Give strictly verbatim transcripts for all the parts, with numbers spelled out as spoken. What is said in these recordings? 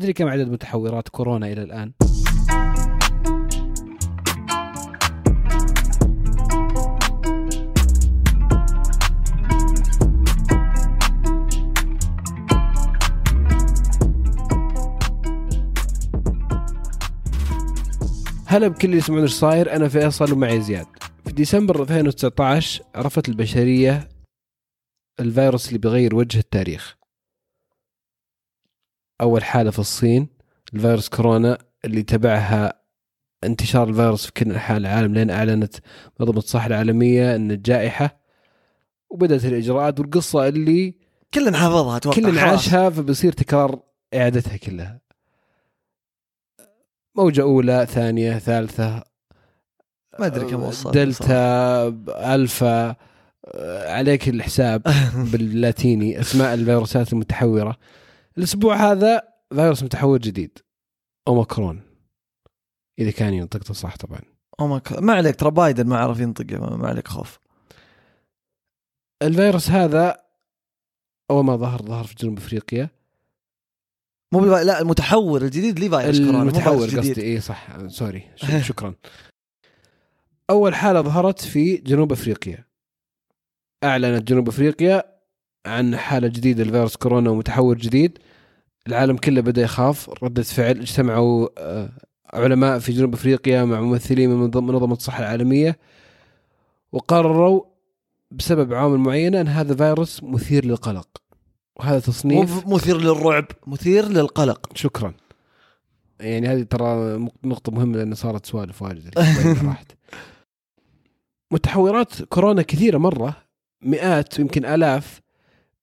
تدري كم عدد متحورات كورونا إلى الآن؟ هلا بكل اللي يسمعون ايش صاير. انا فيصل ومعي زياد. في ديسمبر ألفين وتسعة عشر عرفت البشريه الفيروس اللي بيغير وجه التاريخ. اول حاله في الصين الفيروس كورونا اللي تبعها انتشار الفيروس في كل انحاء العالم، لين اعلنت منظمه الصحه العالميه ان الجائحه وبدات الاجراءات، والقصه اللي كلنا حافظها اتوقع كلنا عاشها، فبصير تكرار اعادتها كلها. موجة أولى، ثانية، ثالثة، ما أدري كم وصل، دلتا، ألفا، عليك الحساب باللاتيني. أسماء الفيروسات المتحورة. الأسبوع هذا فيروس متحور جديد، أوميكرون، إذا كان ينطق صح طبعا. أوميكرون ما عليك، ترى بايدن ما عرف ينطق، ما عليك خوف. الفيروس هذا أول ما ظهر ظهر في جنوب أفريقيا. مو بالبا... لا المتحور الجديد لي فيروس كورونا المتحور قصدي، اي صح سوري شكرا. اول حاله ظهرت في جنوب افريقيا، اعلنت جنوب افريقيا عن حاله جديده لفيروس كورونا ومتحور جديد. العالم كله بدا يخاف، ردة فعل. اجتمعوا علماء في جنوب افريقيا مع ممثلين من منظمه الصحه العالميه، وقرروا بسبب عوامل معينه ان هذا فيروس مثير للقلق، وهذا تصنيف مثير للرعب، مثير للقلق. شكرا. يعني هذه ترى نقطة مهمة لأن صارت سوالف واجد. متحورات كورونا كثيرة مرة، مئات ويمكن آلاف،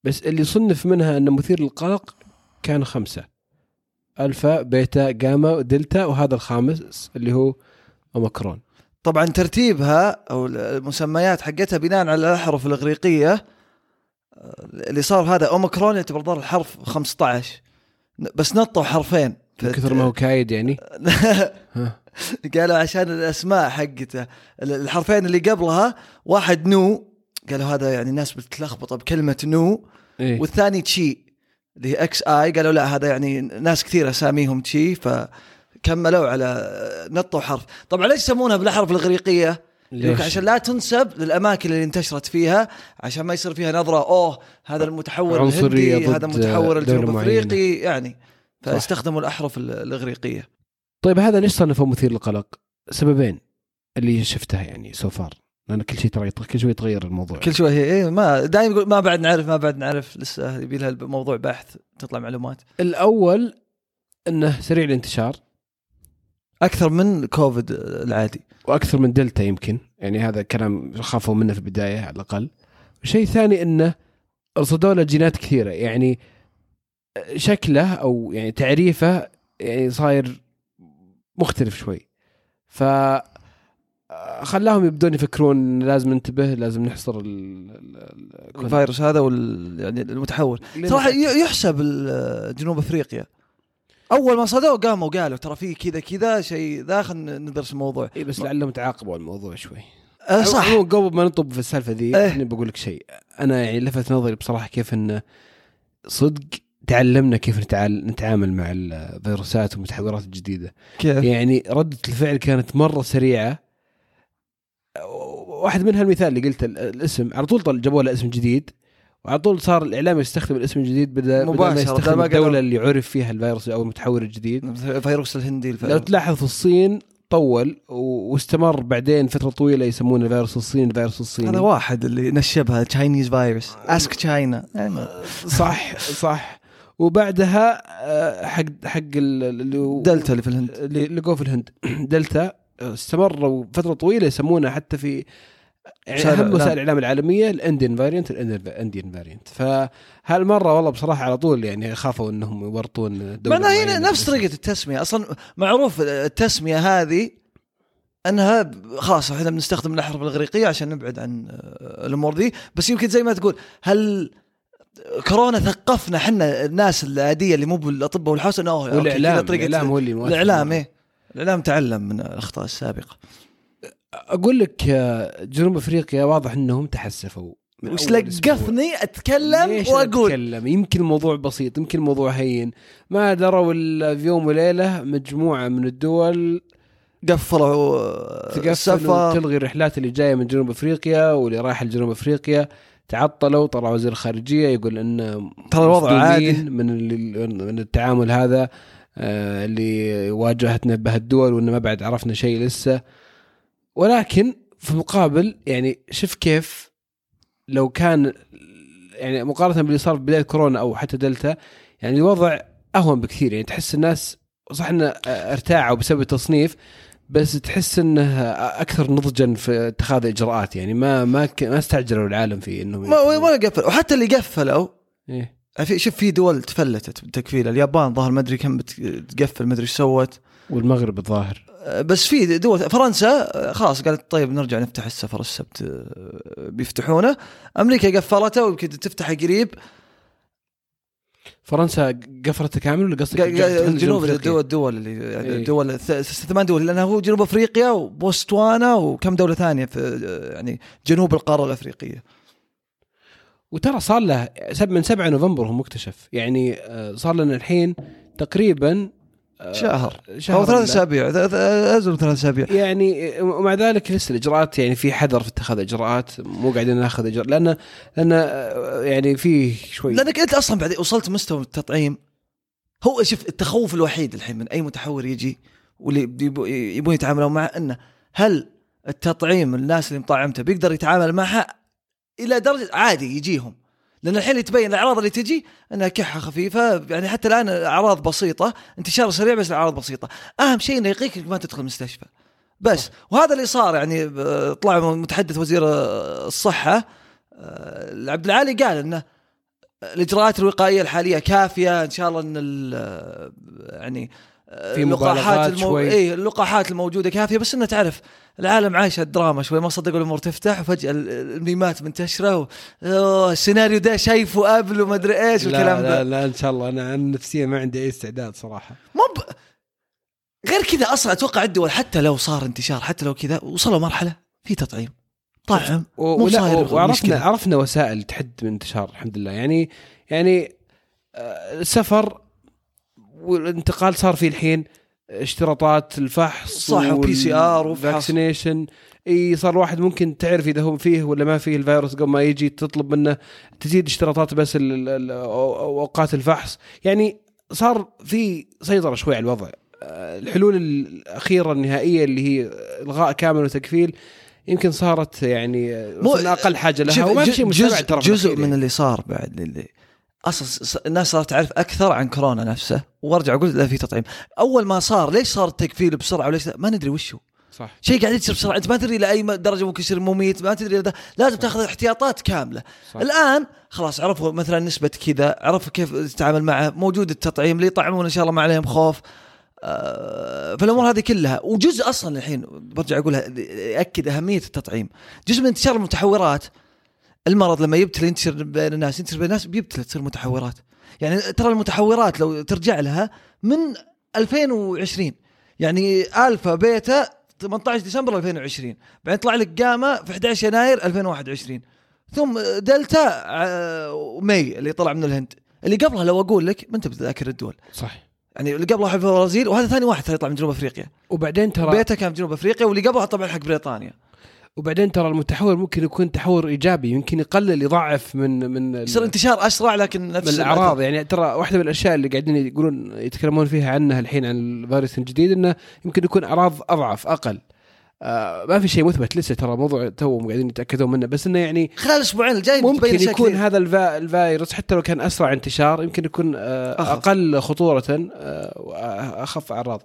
بس اللي صنف منها أنه مثير للقلق كان خمسة: ألفا، بيتا، جاما، دلتا، وهذا الخامس اللي هو أوميكرون. طبعا ترتيبها أو المسميات حقتها بناء على الأحرف الإغريقية. اللي صار هذا أوميكرون يعتبر ضار الحرف خمسة عشر، بس نطوا حرفين كثر ما هو كايد يعني. قالوا عشان الأسماء حقته الحرفين اللي قبلها، واحد نو قالوا هذا يعني الناس بتلخبطه بكلمة نو إيه؟ والثاني تشي اللي هي اكس اي، قالوا لا هذا يعني ناس كثير أساميهم تشي، فكملوا على نطوا حرف. طبعا ليش سمونها بالأحرف الإغريقية؟ عشان لا تنسب للأماكن اللي انتشرت فيها، عشان ما يصير فيها نظرة أوه هذا المتحور الهندي، هذا المتحور الجنوب الأفريقي يعني، فاستخدموا الأحرف الإغريقية. طيب هذا ليش صنفه مثير للقلق؟ سببين اللي شفتها يعني سوفار، لأن كل شيء ترى كل شوي يتغير الموضوع، كل شوي إيه ما دائما يقول ما بعد نعرف ما بعد نعرف لسه يبي لها الموضوع بحث تطلع معلومات. الأول إنه سريع الانتشار، أكثر من كوفيد العادي، وأكثر من دلتا يمكن، يعني هذا كلام خافوا منه في البداية على الأقل. شيء ثاني إنه رصدوا له جينات كثيرة، يعني شكله أو يعني تعريفه يعني صاير مختلف شوي، فخلاهم يبدون يفكرون لازم ننتبه، لازم نحصر الفيروس هذا وال يعني المتحور. صراحة يحسب جنوب أفريقيا اول ما صدوا قاموا قالوا ترى في كذا كذا شيء داخل ندرس الموضوع إيه، بس لعلهم تعاقبوا على الموضوع شوي أه صح. قبل ما نطب في السالفه ذي أه. انا بقول لك شيء، انا يعني لفت نظري بصراحه كيف ان صدق تعلمنا كيف نتعامل مع الفيروسات والمتحورات الجديده كيف. يعني رده الفعل كانت مره سريعه. واحد منها المثال اللي قلت الاسم، على طول جابوا له اسم جديد، وعلى طول صار الإعلام يستخدم الاسم الجديد بدل ما يستخدم الدولة اللي عرف فيها الفيروس أو المتحور الجديد، فيروس الهندي الفيروس. لو تلاحظ في الصين طول واستمر بعدين فترة طويلة يسمونه الفيروس الصين الفيروس الصيني. هذا واحد اللي نشبها Chinese virus ask China صح صح. وبعدها حق حق اللي دلتا اللي في الهند اللي لقوه في الهند دلتا، استمروا فترة طويلة يسمونه حتى في يعني هم وسائل الإعلام العالمية الأندين فاريانت الأندين فاريانت. فهالمرة والله بصراحة على طول يعني خافوا أنهم يورطون دولة معنا هنا، نفس طريقة التسمية. أصلا معروف التسمية هذه أنها خاصة، إحنا بنستخدم الأحرف الإغريقية عشان نبعد عن الأمور دي. بس يمكن زي ما تقول هل كورونا ثقفنا حنا الناس العادية اللي مو بالأطباء والحوسة أنه والإعلام الإعلام هو اللي مؤثر. الإعلام إيه الإعلام تعلم من الأخطاء السابقة. أقول لك جنوب أفريقيا واضح أنهم تحسفوا وش لقفني اتكلم واقول أتكلم. يمكن الموضوع بسيط، يمكن الموضوع هين. ما دروا في يوم وليله مجموعه من الدول قفلوا السفر، تلغي الرحلات اللي جايه من جنوب افريقيا واللي رايح لجنوب افريقيا، تعطلوا. طلع وزير الخارجيه يقول ان ترى الوضع عادي من من التعامل هذا اللي واجهتنا بهالدول، وان ما بعد عرفنا شيء لسه. ولكن في المقابل يعني شوف كيف لو كان يعني مقارنه باللي صار بداية كورونا او حتى دلتا، يعني الوضع اهون بكثير. يعني تحس الناس صح ان ارتاعوا بسبب التصنيف، بس تحس انه اكثر نضجا في اتخاذ الاجراءات. يعني ما ما ما استعجلوا العالم في انه ما ما قفلوا. وحتى اللي قفلوا ايه، شوف في دول تفلتت بالتكفيل. اليابان ظهر ما ادري كم بتقفل، ما ادري ايش سوت، والمغرب الظاهر. بس في دول، فرنسا خلاص قالت طيب نرجع نفتح السفر السبت بيفتحونه. امريكا قفلته ويمكن تفتح قريب. فرنسا قفلته كامل ولا قصدك جنوب الدول الدول اللي يعني إيه؟ دول ثمان دول، لانه هو جنوب افريقيا وبوستوانا وكم دوله ثانيه في يعني جنوب القاره الافريقيه. وترى صار له من سبعة نوفمبر هم مكتشف، يعني صار لنا الحين تقريبا شهر أو ثلاث أسابيع أزل ثلاث أسابيع يعني. ومع ذلك لسه الإجراءات، يعني في حذر في اتخاذ إجراءات، مو قاعدين ناخذ إجراءات لأن لأن يعني فيه شوي. لأنك أنت أصلا بعد وصلت مستوى التطعيم، هو شوف التخوف الوحيد الحين من أي متحور يجي واللي يبون يتعاملوا معه، إنه هل التطعيم الناس اللي مطعمته بيقدر يتعامل معها إلى درجة عادي يجيهم. لأن الحين يتبين الأعراض اللي تجي أنها كحة خفيفة، يعني حتى الآن أعراض بسيطة، انتشار سريع بس الأعراض بسيطة. أهم شيء أنه يقيك ما تدخل المستشفى بس. وهذا اللي صار، يعني طلع متحدث وزير الصحة عبد العالي قال أنه الإجراءات الوقائية الحالية كافية، إن شاء الله أن يعني اللقاحات المو... إيه اللقاحات الموجودة كافية. بس إنه تعرف العالم عايش الدراما شوي، ما صدقوا الأمور تفتح وفجأة الميمات منتشرة والسيناريو ده شايفه قبل وما أدري إيش والكلام ده. لا لا إن شاء الله أنا نفسيا ما عندي أي استعداد صراحة. مب غير كذا أصلا أتوقع الدول حتى لو صار انتشار، حتى لو كذا وصلوا مرحلة في تطعيم طاعم و... مو صاير. وعرفنا عرفنا وسائل تحد من انتشار الحمد لله. يعني يعني السفر والانتقال صار فيه الحين اشتراطات الفحص وبي سي ار وفاكسينيشن. اي صار واحد ممكن تعرف اذا هو فيه ولا ما فيه الفيروس قبل ما يجي، تطلب منه تزيد اشتراطات بس اوقات الفحص. يعني صار في سيطرة شوي على الوضع. الحلول الأخيرة النهائية اللي هي الغاء كامل وتكفيل يمكن صارت يعني وصلنا اقل حاجة لها، وما في شيء متابع ترى. جزء من اللي صار بعد اللي أصلاً الناس صارت تعرف أكثر عن كورونا نفسه. وارجع أقول لا في تطعيم. أول ما صار ليش صار التكفيل بسرعة وليش ما ندري وشو صح. شيء قاعد يصير بسرعة، أنت ما تدري لأي درجة ممكن يصير مميت، ما تدري ده. لازم صح. تأخذ احتياطات كاملة صح. الآن خلاص عرفوا مثلا نسبة كذا، عرفوا كيف تتعامل معه، موجود التطعيم لي طعمون إن شاء الله ما عليهم خوف. آه فالأمور هذه كلها وجزء أصلا الحين برجع أقولها أكد أهمية التطعيم. جزء من انتشار المتحورات، المرض لما يبتل ينتشر بين الناس، ينتشر بين الناس بيبتل تصير متحورات. يعني ترى المتحورات لو ترجع لها من ألفين وعشرين، يعني ألفا بيتا ثمانية عشر ديسمبر ألفين وعشرين، بعدين طلع لك جاما في أحد عشر يناير ألفين وواحد وعشرين، ثم دلتا ماي اللي طلع من الهند. اللي قبلها لو أقول لك ما أنت بتذاكر الدول صح، يعني اللي قبلها حق البرازيل، وهذا ثاني واحد يطلع من جنوب أفريقيا. وبعدين ترى بيتا كان في جنوب أفريقيا، واللي قبلها طبعا حق بريطانيا. وبعدين ترى المتحور ممكن يكون تحور إيجابي، يمكن يقلل يضعف من من يصير انتشار أسرع لكن نفس الأعراض. يعني ترى واحدة من الأشياء اللي قاعدين يقولون يتكلمون فيها عنها الحين عن الفيروس الجديد إنه يمكن يكون أعراض أضعف أقل. آه ما في شيء مثبت لسه ترى، موضوع توه قاعدين يتأكدون منه، بس إنه يعني خلال أسبوعين الجاي ممكن يكون هذا الفيروس حتى لو كان أسرع انتشار يمكن يكون آه أقل خطورة آه وأخف أعراض.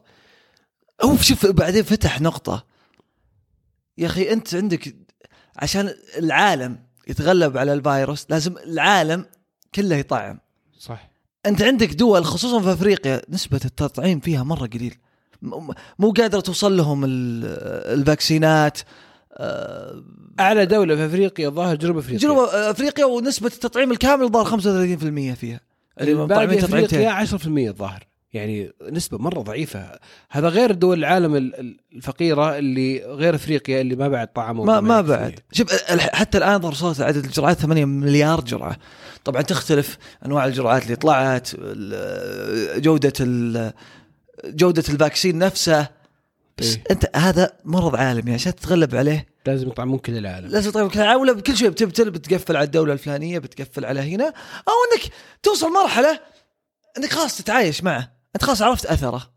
أو شوف بعدين فتح نقطة يا أخي، أنت عندك عشان العالم يتغلب على الفيروس لازم العالم كله يطعم صح. أنت عندك دول خصوصا في أفريقيا نسبة التطعيم فيها مرة قليل، مو قادرة توصل لهم الفاكسينات. أعلى دولة في أفريقيا ظاهر جنوب أفريقيا، جنوب أفريقيا ونسبة التطعيم الكامل ظاهر خمسة وثلاثين بالمئة فيها، الباقي أفريقيا عشرة بالمئة ظاهر. يعني نسبة مرة ضعيفة. هذا غير دول العالم الفقيرة اللي غير أفريقيا اللي ما بعد طعمه ما, ما بعد. شوف حتى الآن ظهر صوت عدد الجرعات ثمانية مليار جرعة. طبعا تختلف أنواع الجرعات اللي طلعت, جودة جودة الفاكسين نفسه, بس إيه؟ أنت هذا مرض عالمي عشان تتغلب عليه لازم يطعمون كل العالم, لازم يطعمون كل العالم بكل شيء. بتبتل بتقفل على الدولة الفلانية, بتقفل على هنا, أو أنك توصل مرحلة أنك خلاص تتعايش معه, أنت خلاص عرفت أثره,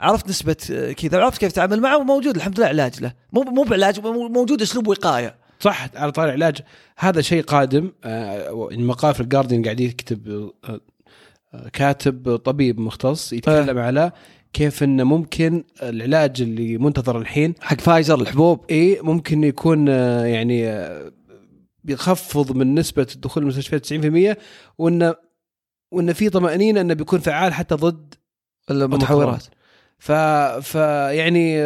عرفت نسبة كذا, عرفت كيف تتعامل معه, وموجود الحمد لله علاج له, مو مو بعلاج, موجود أسلوب وقاية. صح, على طالع علاج, هذا شيء قادم. المقال في الجاردين قاعد يكتب كاتب طبيب مختص يتكلم أه. على كيف إنه ممكن العلاج اللي منتظر الحين حق فايزر الحبوب إيه ممكن يكون يعني بيخفض من نسبة دخول المستشفيات تسعين بالمية, وإنه وإنه في طمأنينة إنه بيكون فعال حتى ضد المتحورات. ف... ف يعني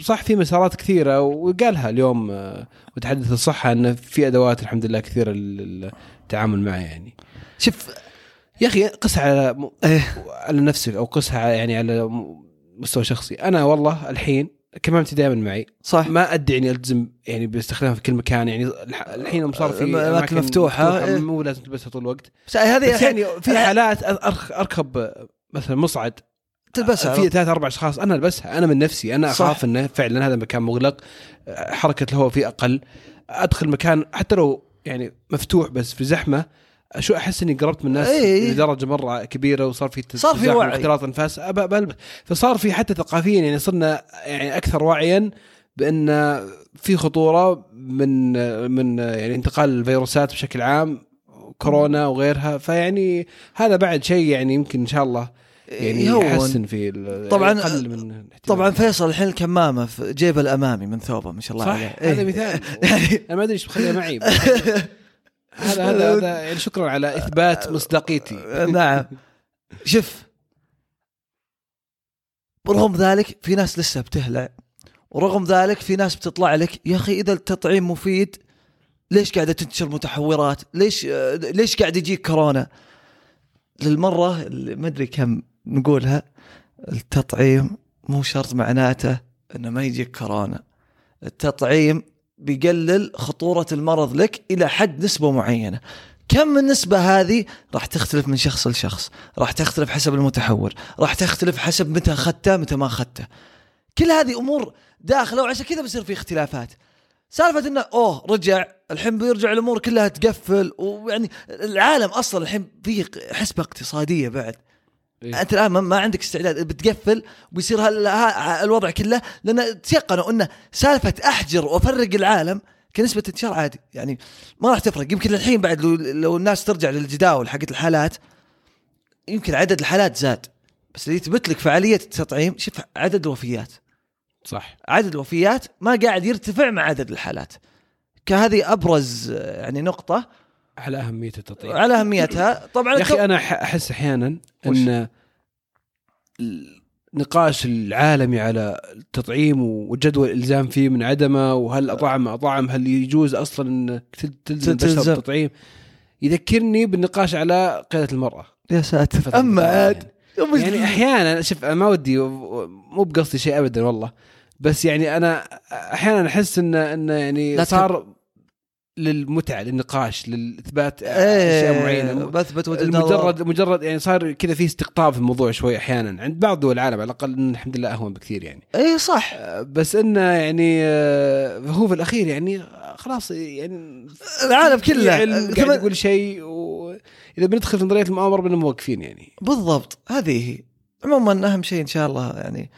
صح في مسارات كثيرة, وقالها اليوم متحدث الصحة إن في أدوات الحمد لله كثيرة للتعامل معها. يعني شوف يا أخي قسها على, م... على نفسك أو قسها يعني على مستوى شخصي. أنا والله الحين كمامتي دائما معي, صح, ما أدعني ألتزم يعني باستخدامها في كل مكان. يعني الحين مصار في أماكن مفتوحة إيه؟ مو لازم تلبسها طول الوقت, بس هذه بس يعني في حالات أركب مثلا مصعد تلبسها في ثلاثة أربعة أشخاص, أنا ألبسها أنا من نفسي, أنا أخاف إنه فعلا هذا مكان مغلق, حركة الهواء فيه أقل, أدخل مكان حتى لو يعني مفتوح بس في زحمة شو أحس إني قربت من الناس أيه. لدرجة مرة كبيرة, وصار في تزاحم واختلاط أنفاس, فصار في حتى ثقافيا يعني صرنا يعني أكثر وعيا بأن في خطورة من من يعني انتقال الفيروسات بشكل عام, كورونا وغيرها. فيعني هذا بعد شيء يعني يمكن إن شاء الله يعني يحسن في طبعا من طبعا. فيصل الحين الكمامة في جيبه الأمامي من ثوبه ما شاء الله عليه, هذا إيه. مثال أنا ما أدري إيش بخليها معي هذا هذا هذا يعني شكرا على إثبات مصداقيتي. نعم شف رغم ذلك في ناس لسه بتهلع, ورغم ذلك في ناس بتطلع لك يا أخي إذا التطعيم مفيد ليش قاعدة تنتشر متحورات, ليش ليش قاعد يجيك كورونا للمرة اللي ما أدري كم نقولها. التطعيم مو شرط معناته إنه ما يجيك كورونا, التطعيم بيقلل خطورة المرض لك إلى حد نسبة معينة. كم من النسبة هذه راح تختلف من شخص لشخص, راح تختلف حسب المتحور, راح تختلف حسب متى أخذته متى ما أخذته. كل هذه أمور داخلة, وعشان كذا بصير في اختلافات. سالفة إنه أوه رجع الحين بيرجع الأمور كلها تقفل, ويعني العالم أصلا الحين فيه حسبة اقتصادية بعد إيه؟ أنت الآن ما عندك استعداد, بتقفل وبيصير هالوضع كله, لأن تيقنوا أن سالفة أحجر وأفرق العالم كنسبة انتشار عادي يعني ما راح تفرق. يمكن الحين بعد لو, لو الناس ترجع للجداول حقت الحالات يمكن عدد الحالات زاد, بس اللي يثبت لك فعالية التطعيم شوف عدد الوفيات. صح, عدد الوفيات ما قاعد يرتفع مع عدد الحالات, كهذه أبرز يعني نقطة على أهمية التطعيم, على أهميتها طبعا. يا أخي أنا أحس أحيانا أن النقاش العالمي على التطعيم وجدول الإلزام فيه من عدمه, وهل أطعم أطعم هل يجوز أصلا تلزم بشرط التطعيم, يذكرني بالنقاش على قيادة المرأة. يا ساتر أما عاد يعني, يعني أحيانا شوف ما ودي مو بقصدي شيء أبدا والله, بس يعني أنا أحيانا أحس إن إن يعني صار للمتعة للنقاش للإثبات أشياء معينة, مجرد مجرد يعني صار كذا في استقطاب في الموضوع شوي أحيانا عند بعض دول العالم, على الأقل الحمد لله أهون بكثير يعني. إيه صح, بس إنه يعني هو في الأخير يعني خلاص يعني العالم كله قاعد يقول شيء, وإذا بندخل في نظرية المؤامرة بنا موقفين يعني. بالضبط, هذه عموما أهم شيء إن شاء الله يعني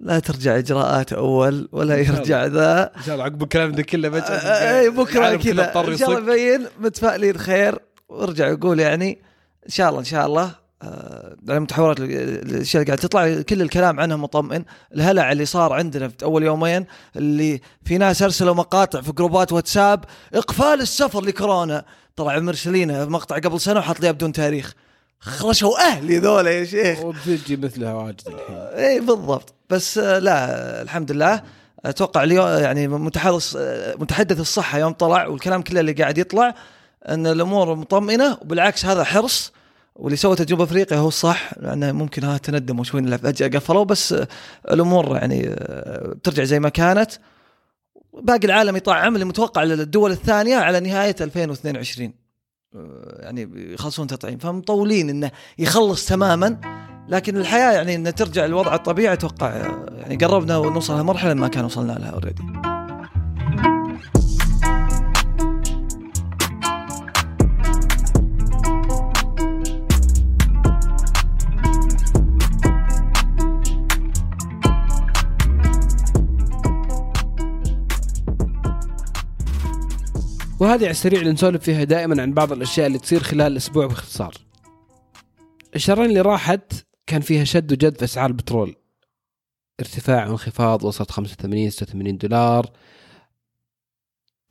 لا ترجع إجراءات أول ولا يرجع ذا إن شاء الله. عقب الكلام ده كله بجأ بكرة كذا إن شاء الله بين متفائلين خير, وارجع يقول يعني إن شاء الله إن شاء الله آه على المتحورات الأشياء اللي قاعد تطلع كل الكلام عنها مطمئن. الهلع اللي صار عندنا في أول يومين اللي في ناس أرسلوا مقاطع في جروبات واتساب إقفال السفر لكورونا, طلع مرسلينها مقطع قبل سنة وحط ليها بدون تاريخ, خرشوا أهلي ذولا يا شيخ, وبتجي مثلها واجد الحين. إيه بالضبط, بس لا الحمد لله أتوقع اليوم يعني متحدث متحدث الصحة يوم طلع والكلام كله اللي قاعد يطلع أن الأمور مطمئنة, وبالعكس هذا حرص واللي سوته جنوب أفريقيا هو صح، لأنه ممكن ها تندم وشوي نلعب فجأة قفلوا، بس الأمور يعني بترجع زي ما كانت. باقي العالم يطعم اللي متوقع للدول الثانية على نهاية ألفين واثنين وعشرين يعني يخلصون تطعيم، فمطولين إنه يخلص تماما، لكن الحياة يعني إنه ترجع الوضع الطبيعي أتوقع، يعني قربنا ونوصل لمرحلة ما كان وصلنا لها أوريدي. وهذه على السريع اللي نسولف فيها دائما عن بعض الأشياء اللي تصير خلال الأسبوع باختصار. الشهرين اللي راحت كان فيها شد وجذب في أسعار البترول، ارتفاع وانخفاض، وصلت خمسة وثمانين ستة وثمانين دولار.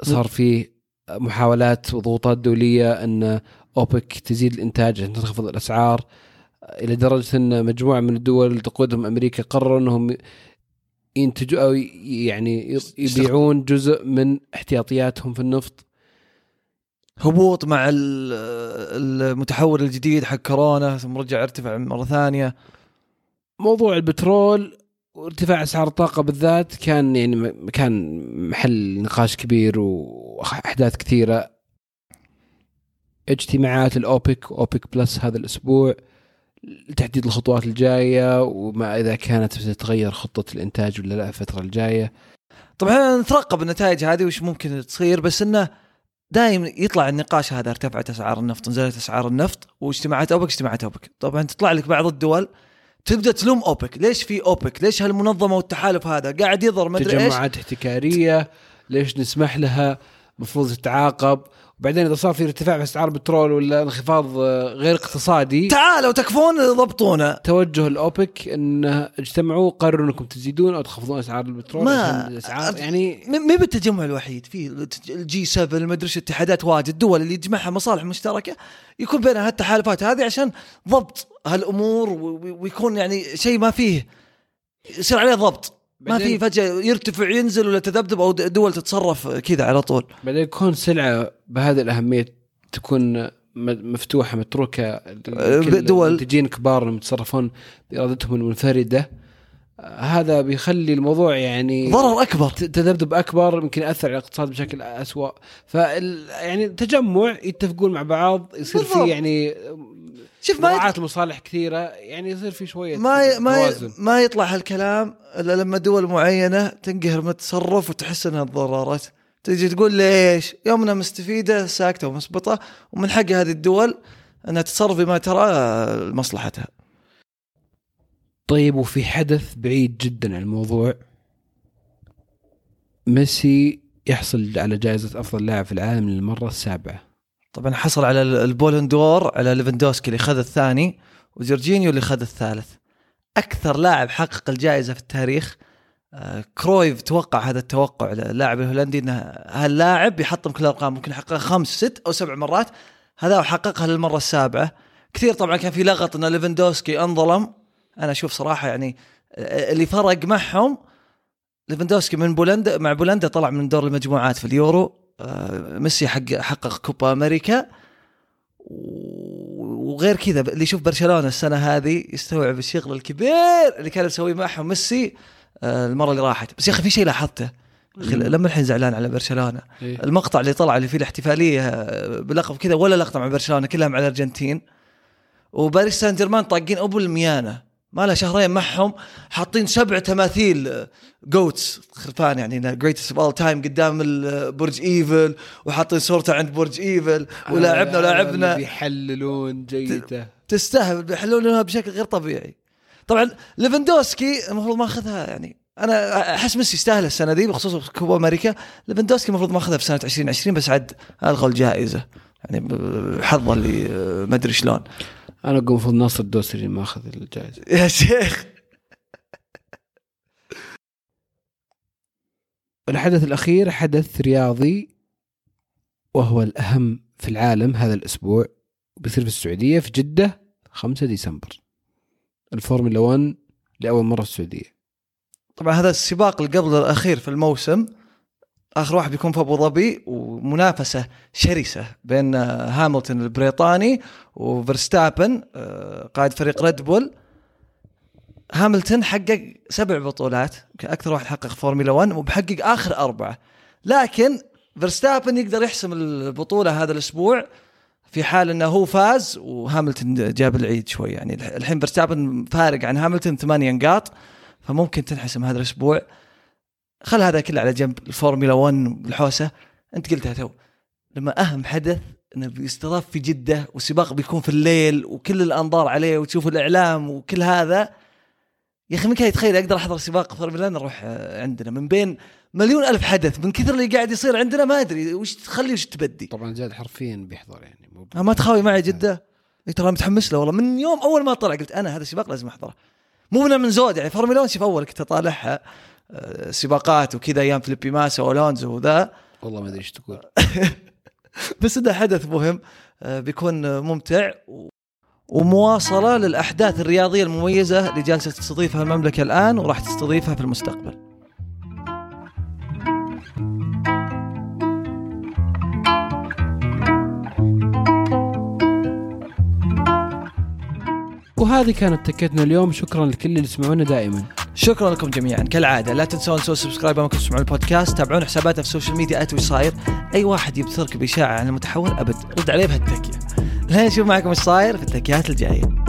صار فيه محاولات وضغوطات دولية أن أوبك تزيد الإنتاج عشان تنخفض الأسعار، إلى درجة أن مجموعة من الدول تقودهم أمريكا قرروا أنهم ينتجوا أو يعني يبيعون جزء من احتياطياتهم في النفط. هبوط مع المتحول الجديد حق كورونا ثم رجع ارتفع مرة ثانية. موضوع البترول وارتفاع أسعار الطاقة بالذات كان يعني كان محل نقاش كبير وأحداث كثيرة. اجتماعات الأوبك أوبك بلس هذا الأسبوع لتحديد الخطوات الجاية وما إذا كانت ستتغير خطة الإنتاج ولا لا الفترة الجاية. طبعا نترقب النتائج هذه وش ممكن تصير، بس إنه دائما يطلع النقاش هذا، ارتفعت أسعار النفط، نزلت أسعار النفط، واجتماعات أوبك اجتماعات أوبك. طبعا تطلع لك بعض الدول تبدأ تلوم أوبك، ليش في أوبك، ليش هالمنظمة والتحالف هذا قاعد يضر ما أدري إيش، تجمعات احتكارية ليش نسمح لها، مفروض تتعاقب. وبعدين إذا صار في ارتفاع في أسعار البترول ولا انخفاض غير اقتصادي تعالوا تكفون ضبطونا. توجه الأوبك إن اجتمعوا قرروا إنكم تزيدون أو تخفضون أسعار البترول. ما أسعار يعني ما بالتجمع الوحيد، في الجي سبعة المدرسة اتحادات واجد دول اللي يجمعها مصالح مشتركة يكون بينها التحالفات هذه عشان ضبط هالأمور ويكون يعني شيء ما فيه يصير عليه ضبط، ما في فجأة يرتفع ينزل ولا تذبذب أو دول تتصرف كذا على طول. بعدين يكون سلعة بهذه الأهمية تكون مفتوحة متروكة لدول تجين كبار متصرفون بإرادتهم المنفردة، هذا بيخلي الموضوع يعني ضرر أكبر، تذبذب أكبر، ممكن يأثر على الاقتصاد بشكل أسوأ. فال يعني تجمع يتفقون مع بعض يصير بالضبط. في يعني شوف مراعاة المصالح كثيرة يعني يصير في شوية ما ما ما يطلع هالكلام إلا لما دول معينة تنقهر من التصرف وتحس إنها تضررت، تيجي تقول ليش يومنا مستفيدة ساكتة ومسبطة، ومن حق هذه الدول أنها تتصرف بما ترى لمصلحتها. طيب وفي حدث بعيد جدا عن الموضوع، ميسي يحصل على جائزة أفضل لاعب في العالم للمرة السابعة. طبعا حصل على البولون دور على ليفندوسكي اللي خذ الثاني وجورجينيو اللي خذ الثالث. أكثر لاعب حقق الجائزة في التاريخ، كرويف توقع هذا التوقع اللاعب الهولندي أنه هاللاعب يحطم كل الأرقام، ممكن يحققها خمس ست أو سبع مرات، هذا وحققها للمرة السابعة. كثير طبعا كان في لغط أن ليفندوسكي انظلم، أنا أشوف صراحة يعني اللي فرق معهم ليفندوسكي من بولندا، مع بولندا طلع من دور المجموعات في اليورو، ميسي حق حقق كوبا أمريكا، وغير كذا اللي يشوف برشلونة السنة هذه يستوعب الشغل الكبير اللي كان يسويه معهم ميسي المرة اللي راحت. بس يا أخي في شيء لاحظته لما الحين زعلان على برشلونة، المقطع اللي طلع اللي فيه الاحتفالية بلقب كذا ولا لقطة مع برشلونة، كلها مع الأرجنتين وباريس سان جيرمان طاقين أبو الميانة، ما له شهرين معهم حاطين سبع تماثيل جوتس خرفان يعني greatest of all time قدام برج إيفل، وحاطين صورته عند برج إيفل ولاعبنا ولاعبنا بيحللون جيدة تستهبل، بيحللونها بشكل غير طبيعي. طبعا ليفندوسكي المفروض ما أخذها، يعني أنا أحس ميسي يستاهل السنة دي بخصوص كوبا أمريكا، ليفندوسكي المفروض ما أخذها في سنة عشرين عشرين، بس عد ألغوا الجائزة يعني حظه اللي ما أدري شلون. أنا أقوم في الناصر الدوسري ما أخذ الجائزة يا شيخ. الحدث الأخير حدث رياضي وهو الأهم في العالم هذا الأسبوع، بيصير في السعودية في جدة خمسة ديسمبر، الفورميلا ون لأول مرة في السعودية. طبعا هذا السباق القبل الأخير في الموسم آخر واحد بيكون في أبو ظبي، ومنافسة شرسة بين هاملتون البريطاني وفيرستابن قائد فريق ريد بول. هاملتون حقق سبع بطولات، أكثر واحد حقق فورميلا ون، وبحقق آخر أربعة، لكن فيرستابن يقدر يحسم البطولة هذا الأسبوع في حال أنه هو فاز وهاملتون جاب العيد شوي. يعني الحين فيرستابن فارق عن هاملتون ثمانية نقاط، فممكن تنحسم هذا الأسبوع. خل هذا كله على جنب، الفورميلا ون والحوسة أنت قلتها تو، لما أهم حدث أنه بيستضاف في جدة والسباق بيكون في الليل وكل الأنظار عليه وتشوف الإعلام وكل هذا، يا أخي منك يتخيل أقدر أحضر سباق فورميلا نروح عندنا من بين مليون ألف حدث، من كثر اللي قاعد يصير عندنا ما أدري وش تخلي وش تبدي. طبعا زياد حرفيا بيحضر يعني موجود. ما تخاوي معي جدة، ترى متحمس له والله من يوم أول ما طلع قلت أنا هذا السباق لازم أحضره، مو من من زود يعني فورميلا ون شوف أول كنت أطالعها سباقات وكذا أيام فيليبي ماسا وألونزو وذا، والله ما أدري إيش تقول بس ده حدث مهم بيكون ممتع ومواصلة للأحداث الرياضية المميزة اللي جالسة تستضيفها المملكة الآن وراح تستضيفها في المستقبل. وهذه كانت تكتنا اليوم، شكرا لكل اللي يسمعونا دائما، شكرا لكم جميعا كالعادة. لا تنسون سو سبسكرايب لما تسمعون البودكاست، تابعون حساباتنا في السوشيال ميديا @وصاير. أي واحد يبثرك بإشاعة عن المتحول أبد رد عليه بهالتكية. هيا نشوف معكم ايش صاير في التكيات الجاية.